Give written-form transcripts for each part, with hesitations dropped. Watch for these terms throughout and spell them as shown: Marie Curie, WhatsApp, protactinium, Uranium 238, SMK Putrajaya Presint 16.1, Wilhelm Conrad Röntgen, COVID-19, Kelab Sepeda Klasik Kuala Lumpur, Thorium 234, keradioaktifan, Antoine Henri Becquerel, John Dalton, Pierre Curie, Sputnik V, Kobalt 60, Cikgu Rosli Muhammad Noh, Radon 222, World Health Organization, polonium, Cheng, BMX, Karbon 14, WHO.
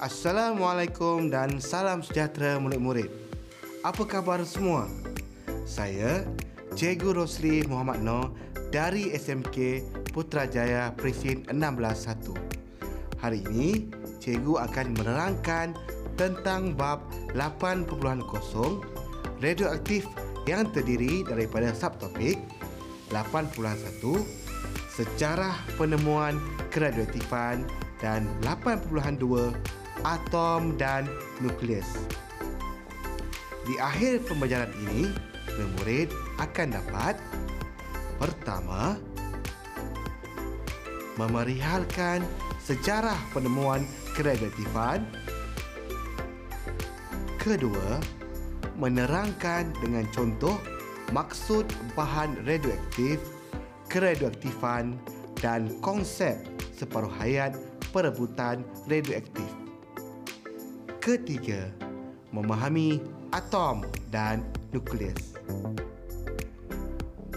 Assalamualaikum dan salam sejahtera murid-murid. Apa khabar semua? Saya Cikgu Rosli Muhammad Noh dari SMK Putrajaya Presint 16.1. Hari ini, cikgu akan menerangkan tentang bab 8.0 radioaktif yang terdiri daripada subtopik 8.1 sejarah penemuan keradioaktifan dan 8.2 atom dan nukleus. Di akhir pembelajaran ini, murid akan dapat: pertama, memerihalkan sejarah penemuan keradioaktifan; kedua, menerangkan dengan contoh maksud bahan radioaktif, keradioaktifan dan konsep separuh hayat perebutan radioaktif. Ketiga, memahami atom dan nukleus.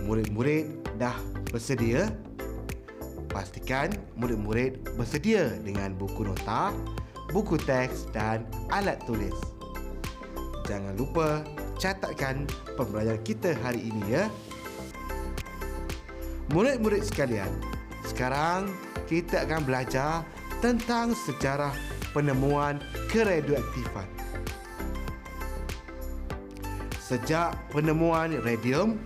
Murid-murid dah bersedia? Pastikan murid-murid bersedia dengan buku nota, buku teks dan alat tulis. Jangan lupa catatkan pembelajaran kita hari ini, ya. Murid-murid sekalian, sekarang kita akan belajar tentang sejarah penemuan keradioaktifan. Sejak penemuan radium,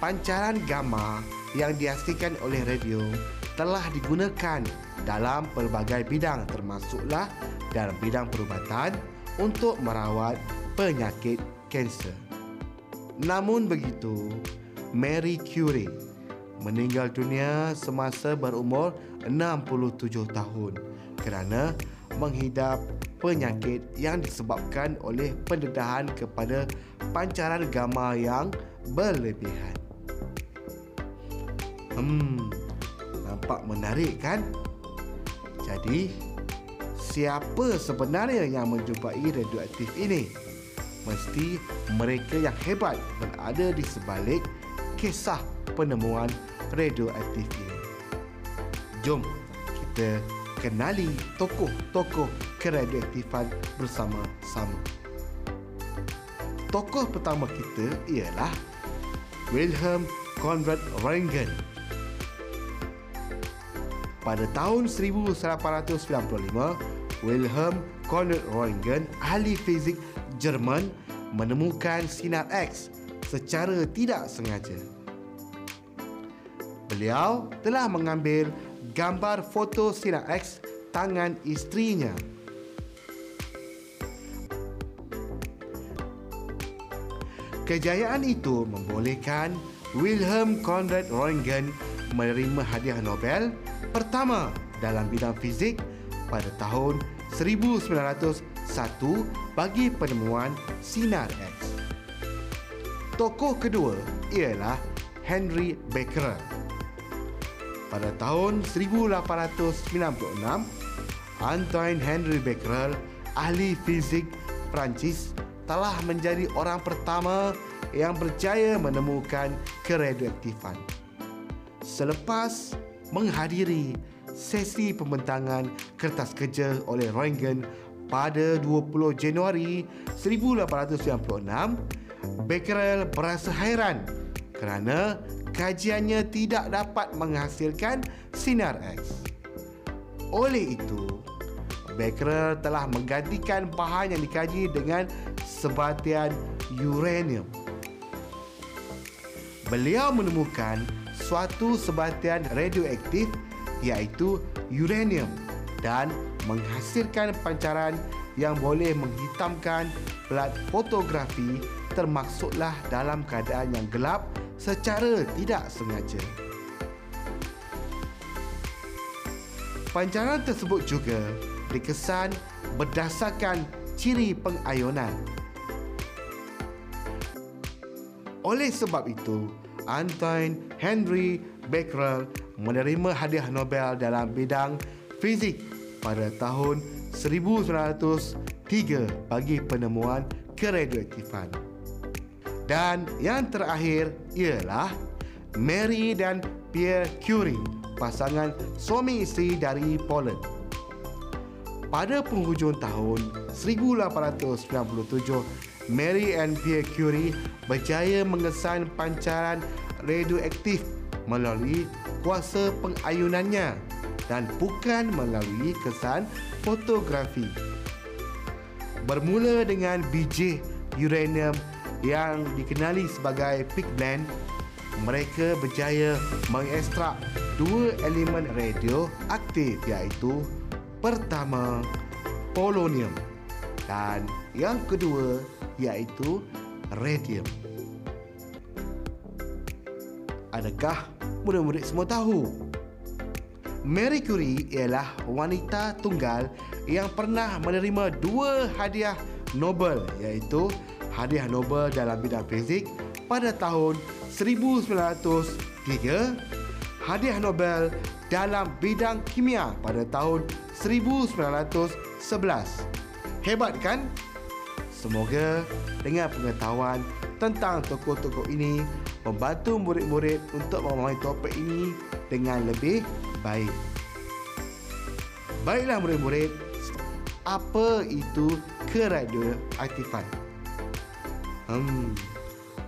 pancaran gamma yang dihasilkan oleh radium telah digunakan dalam pelbagai bidang, termasuklah dalam bidang perubatan untuk merawat penyakit kanser. Namun begitu, Marie Curie meninggal dunia semasa berumur 67 tahun kerana menghidap penyakit yang disebabkan oleh pendedahan kepada pancaran gamma yang berlebihan. Nampak menarik, kan? Jadi, siapa sebenarnya yang menjumpai radioaktif ini? Mesti mereka yang hebat berada di sebalik kisah penemuan radioaktif ini. Jom kita kenali tokoh-tokoh keradioaktifan bersama-sama. Tokoh pertama kita ialah Wilhelm Conrad Röntgen. Pada tahun 1895, Wilhelm Conrad Röntgen, ahli fizik Jerman, menemukan sinar X secara tidak sengaja. Beliau telah mengambil gambar foto sinar X tangan isterinya. Kejayaan itu membolehkan Wilhelm Conrad Röntgen menerima hadiah Nobel pertama dalam bidang fizik pada tahun 1901 bagi penemuan sinar X. Tokoh kedua ialah Henri Becquerel. Pada tahun 1896, Antoine Henri Becquerel, ahli fizik Perancis, telah menjadi orang pertama yang berjaya menemukan keradioaktifan. Selepas menghadiri sesi pembentangan kertas kerja oleh Röntgen pada 20 Januari 1896, Becquerel berasa hairan kerana kajiannya tidak dapat menghasilkan sinar X. Oleh itu, Becquerel telah menggantikan bahan yang dikaji dengan sebatian uranium. Beliau menemukan suatu sebatian radioaktif iaitu uranium dan menghasilkan pancaran yang boleh menghitamkan pelat fotografi, termaksudlah dalam keadaan yang gelap secara tidak sengaja. Pancaran tersebut juga dikesan berdasarkan ciri pengayonan. Oleh sebab itu, Antoine Henri Becquerel menerima hadiah Nobel dalam bidang fizik pada tahun 1903 bagi penemuan keradioaktifan. Dan yang terakhir ialah Marie dan Pierre Curie, pasangan suami isteri dari Poland. Pada penghujung tahun 1897, Marie and Pierre Curie berjaya mengesan pancaran radioaktif melalui kuasa pengayunannya dan bukan melalui kesan fotografi. Bermula dengan biji uranium yang dikenali sebagai pigment, mereka berjaya mengekstrak dua elemen radioaktif iaitu pertama polonium dan yang kedua iaitu radium. Adakah murid-murid semua tahu? Marie Curie ialah wanita tunggal yang pernah menerima dua hadiah Nobel iaitu hadiah Nobel dalam bidang fizik pada tahun 1903, hadiah Nobel dalam bidang kimia pada tahun 1911. Hebat kan? Semoga dengan pengetahuan tentang tokoh-tokoh ini membantu murid-murid untuk memahami topik ini dengan lebih baik. Baiklah murid-murid, apa itu keradioaktifan?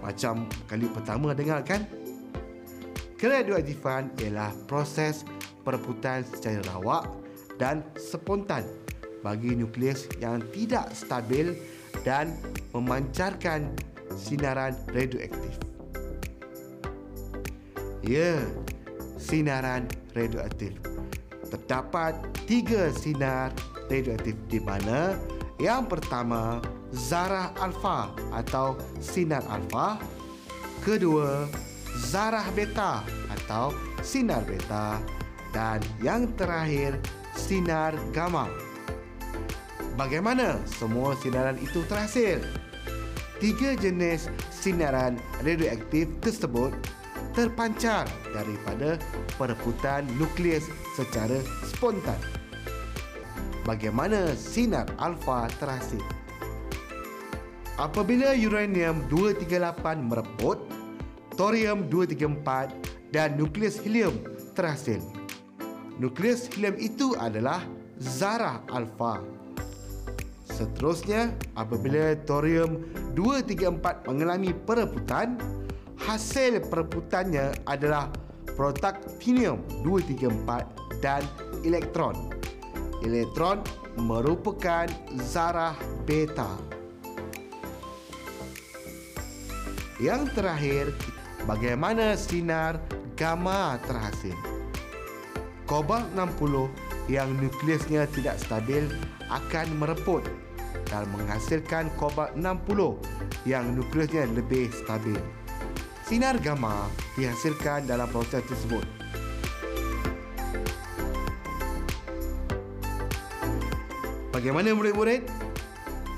Macam kali pertama dengar kan? Keradioaktifan ialah proses perputaran secara rawak dan spontan bagi nukleus yang tidak stabil dan memancarkan sinaran radioaktif. Ya, sinaran radioaktif. Terdapat tiga sinar radioaktif di mana yang pertama zarah alfa atau sinar alfa, kedua zarah beta atau sinar beta dan yang terakhir sinar gamma. Bagaimana semua sinaran itu terhasil? Tiga jenis sinaran radioaktif tersebut terpancar daripada perputaran nukleus secara spontan. Bagaimana sinar alfa terhasil? Apabila uranium 238 mereput, thorium 234 dan nukleus helium terhasil. Nukleus helium itu adalah zarah alfa. Seterusnya, apabila thorium 234 mengalami pereputan, hasil pereputannya adalah protactinium 234 dan elektron. Elektron merupakan zarah beta. Yang terakhir, bagaimana sinar gamma terhasil? Kobalt 60 yang nukleusnya tidak stabil akan mereput dan menghasilkan kobalt 60 yang nukleusnya lebih stabil. Sinar gamma dihasilkan dalam proses tersebut. Bagaimana murid-murid?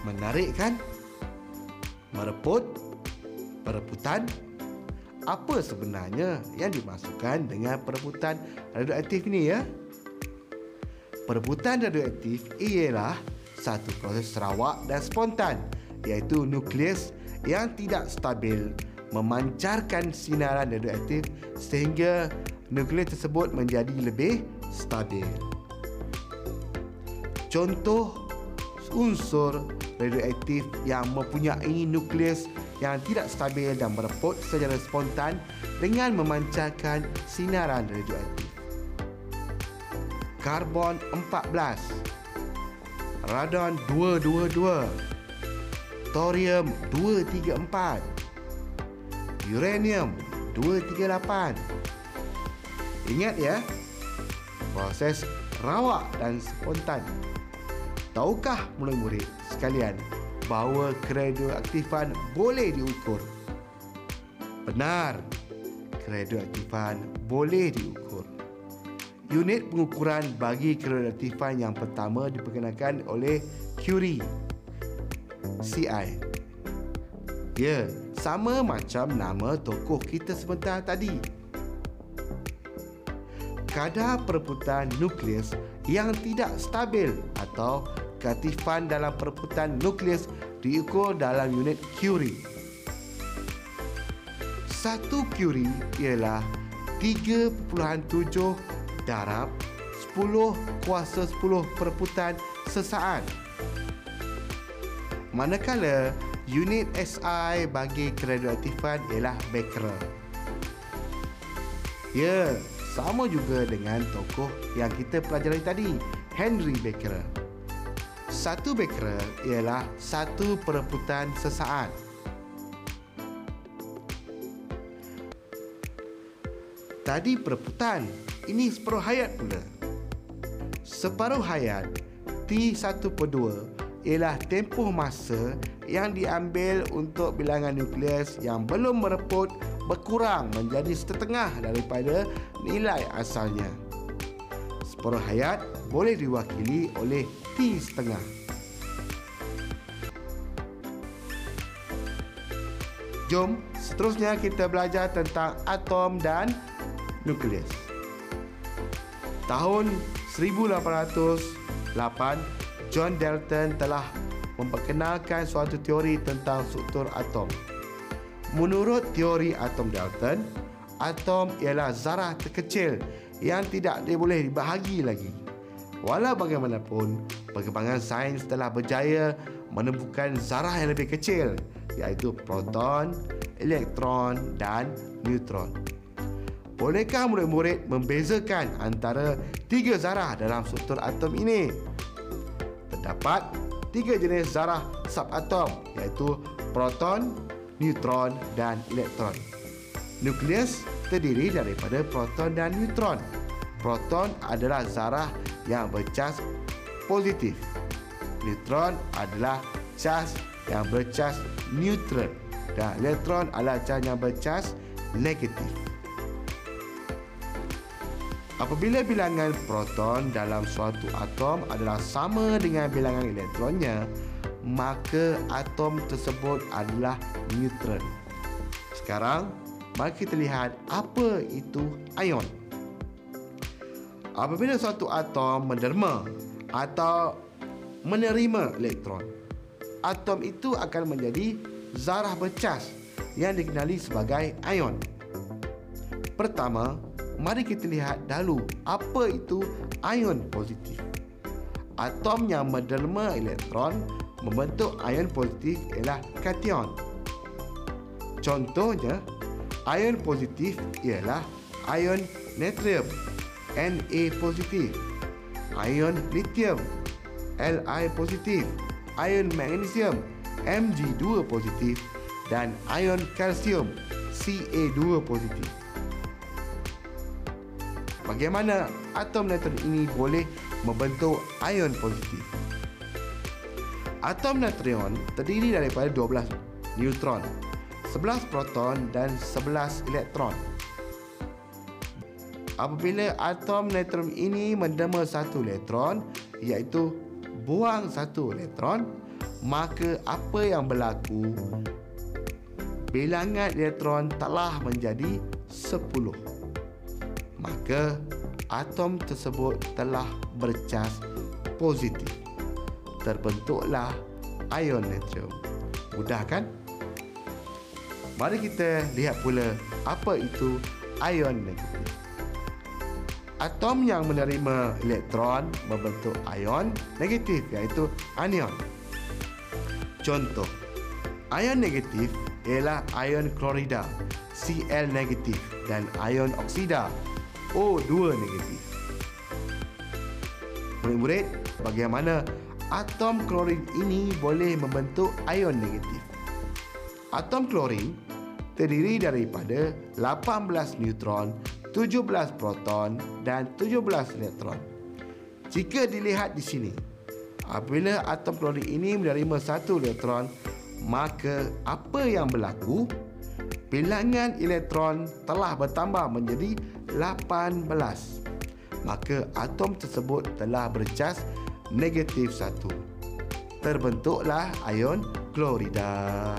Menarik kan? Mereput, pereputan. Apa sebenarnya yang dimasukkan dengan pereputan radioaktif ini ya? Pereputan radioaktif ialah satu proses serawak dan spontan iaitu nukleus yang tidak stabil memancarkan sinaran radioaktif sehingga nukleus tersebut menjadi lebih stabil. Contoh unsur radioaktif yang mempunyai nukleus yang tidak stabil dan mereput secara spontan dengan memancarkan sinaran radioaktif. Karbon 14, Radon 222, Thorium 234, Uranium 238. Ingat ya, proses rawak dan spontan. Tahukah murid-murid sekalian bahawa keradioaktifan boleh diukur? Benar, keradioaktifan boleh diukur. Unit pengukuran bagi keradioaktifan yang pertama diperkenalkan oleh Curie, CI. Ya, sama macam nama tokoh kita sebentar tadi. Kadar perputaran nukleus yang tidak stabil atau keaktifan dalam perputaran nukleus diukur dalam unit Curie. Satu Curie ialah 3.7 darab 10^10 pereputan sesaat. Manakala unit SI bagi keradioaktifan ialah becquerel. Ya, sama juga dengan tokoh yang kita pelajari tadi, Henry Becquerel. 1 becquerel ialah 1 pereputan sesaat. Tadi pereputan, ini separuh hayat pula. Separuh hayat, T1/2, ialah tempoh masa yang diambil untuk bilangan nukleus yang belum mereput berkurang menjadi setengah daripada nilai asalnya. Separuh hayat boleh diwakili oleh T⁰. Jom seterusnya kita belajar tentang atom dan nukleus. Tahun 1808, John Dalton telah memperkenalkan suatu teori tentang struktur atom. Menurut teori atom Dalton, atom ialah zarah terkecil yang tidak boleh dibahagi lagi. Walau bagaimanapun, perkembangan sains telah berjaya menemukan zarah yang lebih kecil, iaitu proton, elektron dan neutron. Bolehkah murid-murid membezakan antara 3 zarah dalam struktur atom ini? Dapat 3 jenis zarah subatom, iaitu proton, neutron dan elektron. Nukleus terdiri daripada proton dan neutron. Proton adalah zarah yang bercas positif. Neutron adalah cas yang bercas neutral dan elektron adalah cas yang bercas negatif. Apabila bilangan proton dalam suatu atom adalah sama dengan bilangan elektronnya, maka atom tersebut adalah neutron. Sekarang, mari kita lihat apa itu ion. Apabila suatu atom menderma atau menerima elektron, atom itu akan menjadi zarah bercas yang dikenali sebagai ion. Pertama, mari kita lihat dahulu apa itu ion positif. Atom yang menderma elektron membentuk ion positif ialah kation. Contohnya, ion positif ialah ion natrium, Na positif, ion lithium, Li positif, ion magnesium, Mg2 positif dan ion kalsium, Ca2 positif. Bagaimana atom neutron ini boleh membentuk ion positif? Atom neutron terdiri daripada 12 neutron, 11 proton dan 11 elektron. Apabila atom neutron ini menderma 1 elektron, iaitu buang 1 elektron, maka apa yang berlaku? Bilangan elektron telah menjadi 10. Maka atom tersebut telah bercas positif. Terbentuklah ion natrium. Mudah kan? Mari kita lihat pula apa itu ion negatif. Atom yang menerima elektron membentuk ion negatif, iaitu anion. Contoh, ion negatif ialah ion klorida, Cl negatif dan ion oksida, O2 negatif. Murid-murid, bagaimana atom klorin ini boleh membentuk ion negatif? Atom klorin terdiri daripada 18 neutron, 17 proton dan 17 elektron. Jika dilihat di sini, apabila atom klorin ini menerima 1 elektron, maka apa yang berlaku? Bilangan elektron telah bertambah menjadi 18. Maka atom tersebut telah bercas negatif 1. Terbentuklah ion klorida.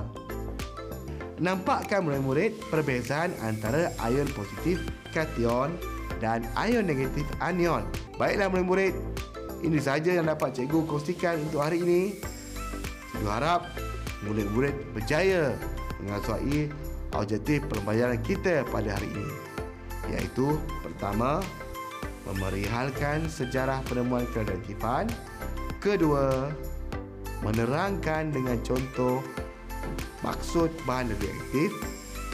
Nampakkan murid-murid perbezaan antara ion positif kation dan ion negatif anion? Baiklah murid-murid, ini sahaja yang dapat cikgu kongsikan untuk hari ini. Cikgu harap murid-murid berjaya mengasai objektif pembelajaran kita pada hari ini, iaitu pertama, memerihalkan sejarah penemuan keradatifan. Kedua, menerangkan dengan contoh maksud bahan lebih aktif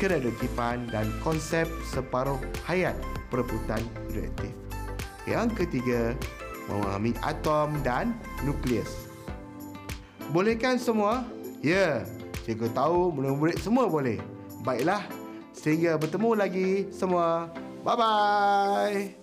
keradatifan dan konsep separuh hayat perebutan radioaktif. Yang ketiga, memahami atom dan nukleus. Bolehkan semua? Ya, cikgu tahu murid-murid semua boleh. Baiklah, sehingga bertemu lagi semua. Bye-bye!